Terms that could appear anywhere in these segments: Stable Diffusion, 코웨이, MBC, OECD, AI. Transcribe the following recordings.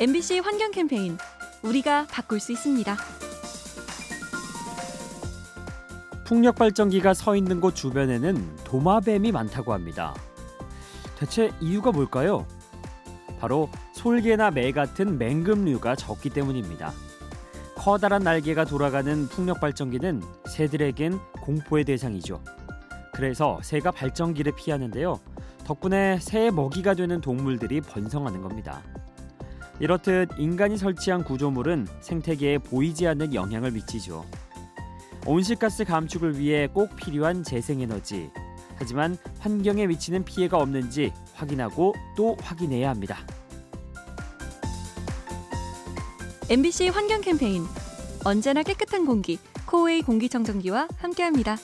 MBC 환경 캠페인 우리가 바꿀 수 있습니다. 풍력발전기가 서 있는 곳 주변에는 도마뱀이 많다고 합니다. 대체 이유가 뭘까요? 바로 솔개나 매 같은 맹금류가 적기 때문입니다. 커다란 날개가 돌아가는 풍력발전기는 새들에겐 공포의 대상이죠. 그래서 새가 발전기를 피하는데요. 덕분에 새의 먹이가 되는 동물들이 번성하는 겁니다. 이렇듯 인간이 설치한 구조물은 생태계에 보이지 않는 영향을 미치죠. 온실가스 감축을 위해 꼭 필요한 재생에너지. 하지만 환경에 미치는 피해가 없는지 확인하고 또 확인해야 합니다. MBC 환경 캠페인 언제나 깨끗한 공기, 코웨이 공기청정기와 함께합니다.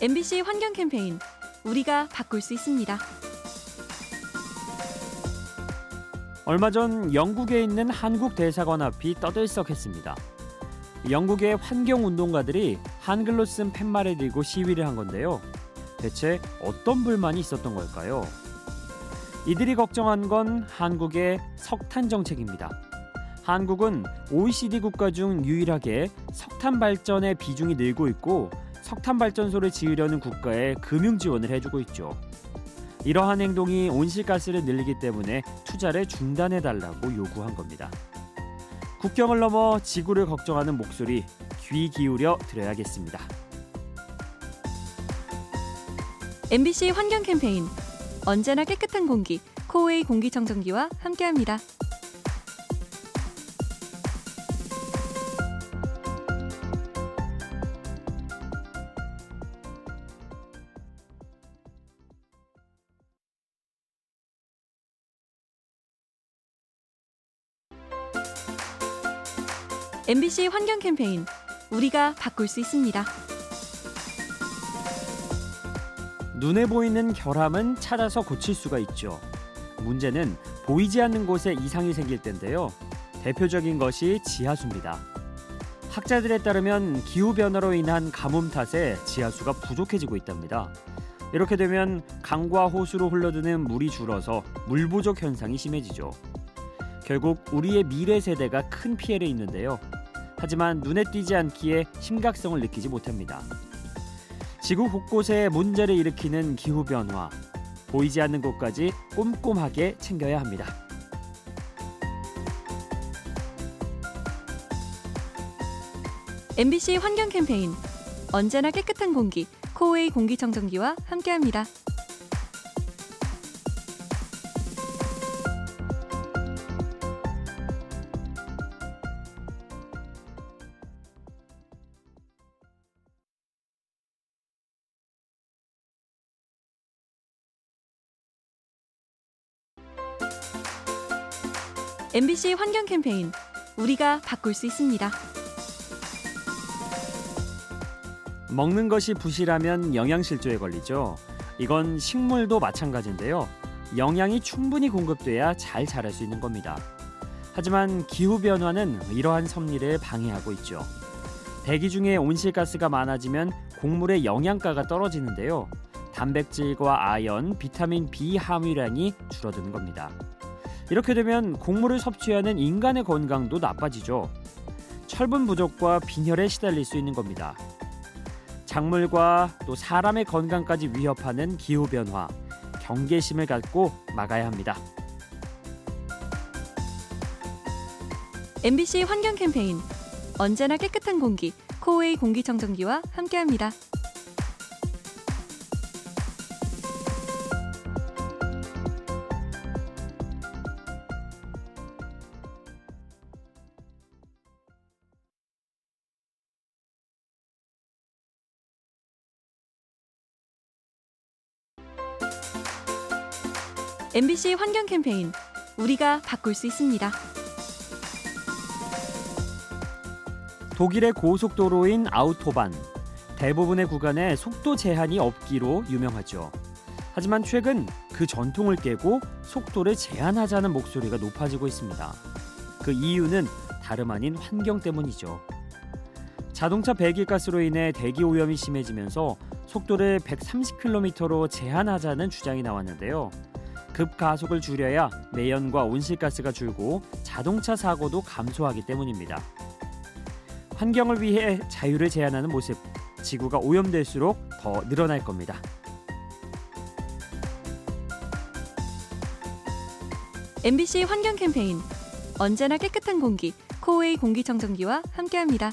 MBC 환경 캠페인 우리가 바꿀 수 있습니다. 얼마 전 영국에 있는 한국 대사관 앞이 떠들썩했습니다. 영국의 환경 운동가들이 한글로 쓴 팻말을 들고 시위를 한 건데요. 대체 어떤 불만이 있었던 걸까요? 이들이 걱정한 건 한국의 석탄 정책입니다. 한국은 OECD 국가 중 유일하게 석탄 발전의 비중이 늘고 있고 석탄발전소를 지으려는 국가에 금융지원을 해주고 있죠. 이러한 행동이 온실가스를 늘리기 때문에 투자를 중단해달라고 요구한 겁니다. 국경을 넘어 지구를 걱정하는 목소리 귀 기울여 들어야겠습니다. MBC 환경 캠페인 언제나 깨끗한 공기, 코웨이 공기청정기와 함께합니다. MBC 환경 캠페인 우리가 바꿀 수 있습니다. 눈에 보이는 결함은 찾아서 고칠 수가 있죠. 문제는 보이지 않는 곳에 이상이 생길 텐데요. 대표적인 것이 지하수입니다. 학자들에 따르면 기후변화로 인한 가뭄 탓에 지하수가 부족해지고 있답니다. 이렇게 되면 강과 호수로 흘러드는 물이 줄어서 물 부족 현상이 심해지죠. 결국 우리의 미래 세대가 큰 피해를 입는데요. 하지만 눈에 띄지 않기에 심각성을 느끼지 못합니다. 지구 곳곳에 문제를 일으키는 기후변화, 보이지 않는 곳까지 꼼꼼하게 챙겨야 합니다. MBC 환경 캠페인 언제나 깨끗한 공기, 코웨이 공기청정기와 함께합니다. MBC 환경 캠페인 우리가 바꿀 수 있습니다. 먹는 것이 부실하면 영양실조에 걸리죠. 이건 식물도 마찬가지인데요. 영양이 충분히 공급돼야 잘 자랄 수 있는 겁니다. 하지만 기후변화는 이러한 섭리를 방해하고 있죠. 대기 중에 온실가스가 많아지면 곡물의 영양가가 떨어지는데요. 단백질과 아연, 비타민 B 함유량이 줄어드는 겁니다. 이렇게 되면 곡물을 섭취하는 인간의 건강도 나빠지죠. 철분 부족과 빈혈에 시달릴 수 있는 겁니다. 작물과 또 사람의 건강까지 위협하는 기후변화, 경계심을 갖고 막아야 합니다. MBC 환경 캠페인 언제나 깨끗한 공기, 코웨이 공기청정기와 함께합니다. MBC 환경 캠페인 우리가 바꿀 수 있습니다. 독일의 고속도로인 아우토반, 대부분의 구간에 속도 제한이 없기로 유명하죠. 하지만 최근 그 전통을 깨고 속도를 제한하자는 목소리가 높아지고 있습니다. 그 이유는 다름 아닌 환경 때문이죠. 자동차 배기가스로 인해 대기 오염이 심해지면서 속도를 130km로 제한하자는 주장이 나왔는데요. 급가속을 줄여야 매연과 온실가스가 줄고 자동차 사고도 감소하기 때문입니다. 환경을 위해 자유를 제한하는 모습, 지구가 오염될수록 더 늘어날 겁니다. MBC 환경 캠페인, 언제나 깨끗한 공기, 코웨이 공기청정기와 함께합니다.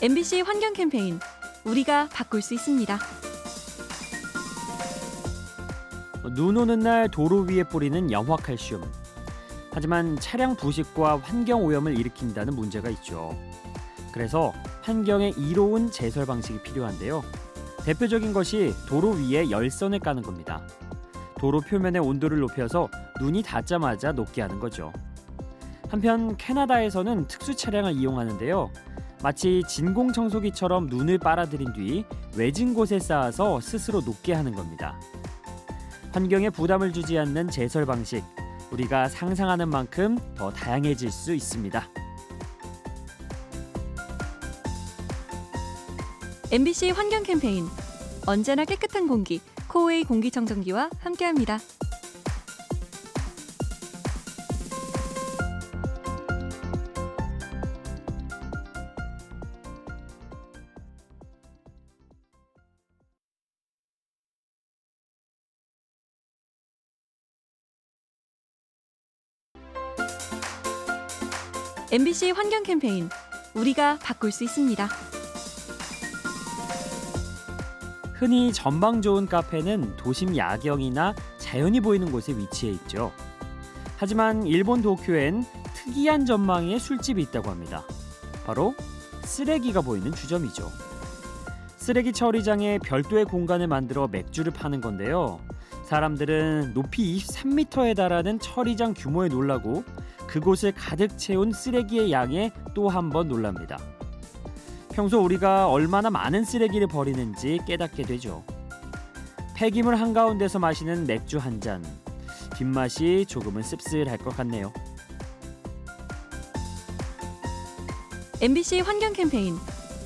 MBC 환경 캠페인, 우리가 바꿀 수 있습니다. 눈 오는 날 도로 위에 뿌리는 염화칼슘. 하지만 차량 부식과 환경 오염을 일으킨다는 문제가 있죠. 그래서 환경에 이로운 제설 방식이 필요한데요. 대표적인 것이 도로 위에 열선을 까는 겁니다. 도로 표면의 온도를 높여서 눈이 닿자마자 녹게 하는 거죠. 한편 캐나다에서는 특수 차량을 이용하는데요. 마치 진공청소기처럼 눈을 빨아들인 뒤 외진 곳에 쌓아서 스스로 녹게 하는 겁니다. 환경에 부담을 주지 않는 제설 방식, 우리가 상상하는 만큼 더 다양해질 수 있습니다. MBC 환경 캠페인, 언제나 깨끗한 공기, 코웨이 공기청정기와 함께합니다. MBC 환경 캠페인, 우리가 바꿀 수 있습니다. 흔히 전망 좋은 카페는 도심 야경이나 자연이 보이는 곳에 위치해 있죠. 하지만 일본 도쿄엔 특이한 전망의 술집이 있다고 합니다. 바로 쓰레기가 보이는 주점이죠. 쓰레기 처리장에 별도의 공간을 만들어 맥주를 파는 건데요. 사람들은 높이 23m에 달하는 처리장 규모에 놀라고 그곳을 가득 채운 쓰레기의 양에 또 한 번 놀랍니다. 평소 우리가 얼마나 많은 쓰레기를 버리는지 깨닫게 되죠. 폐기물 한가운데서 마시는 맥주 한 잔, 뒷맛이 조금은 씁쓸할 것 같네요. MBC 환경 캠페인,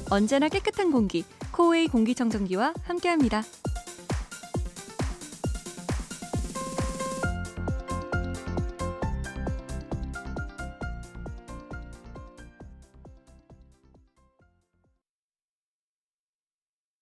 언제나 깨끗한 공기, 코웨이 공기청정기와 함께합니다.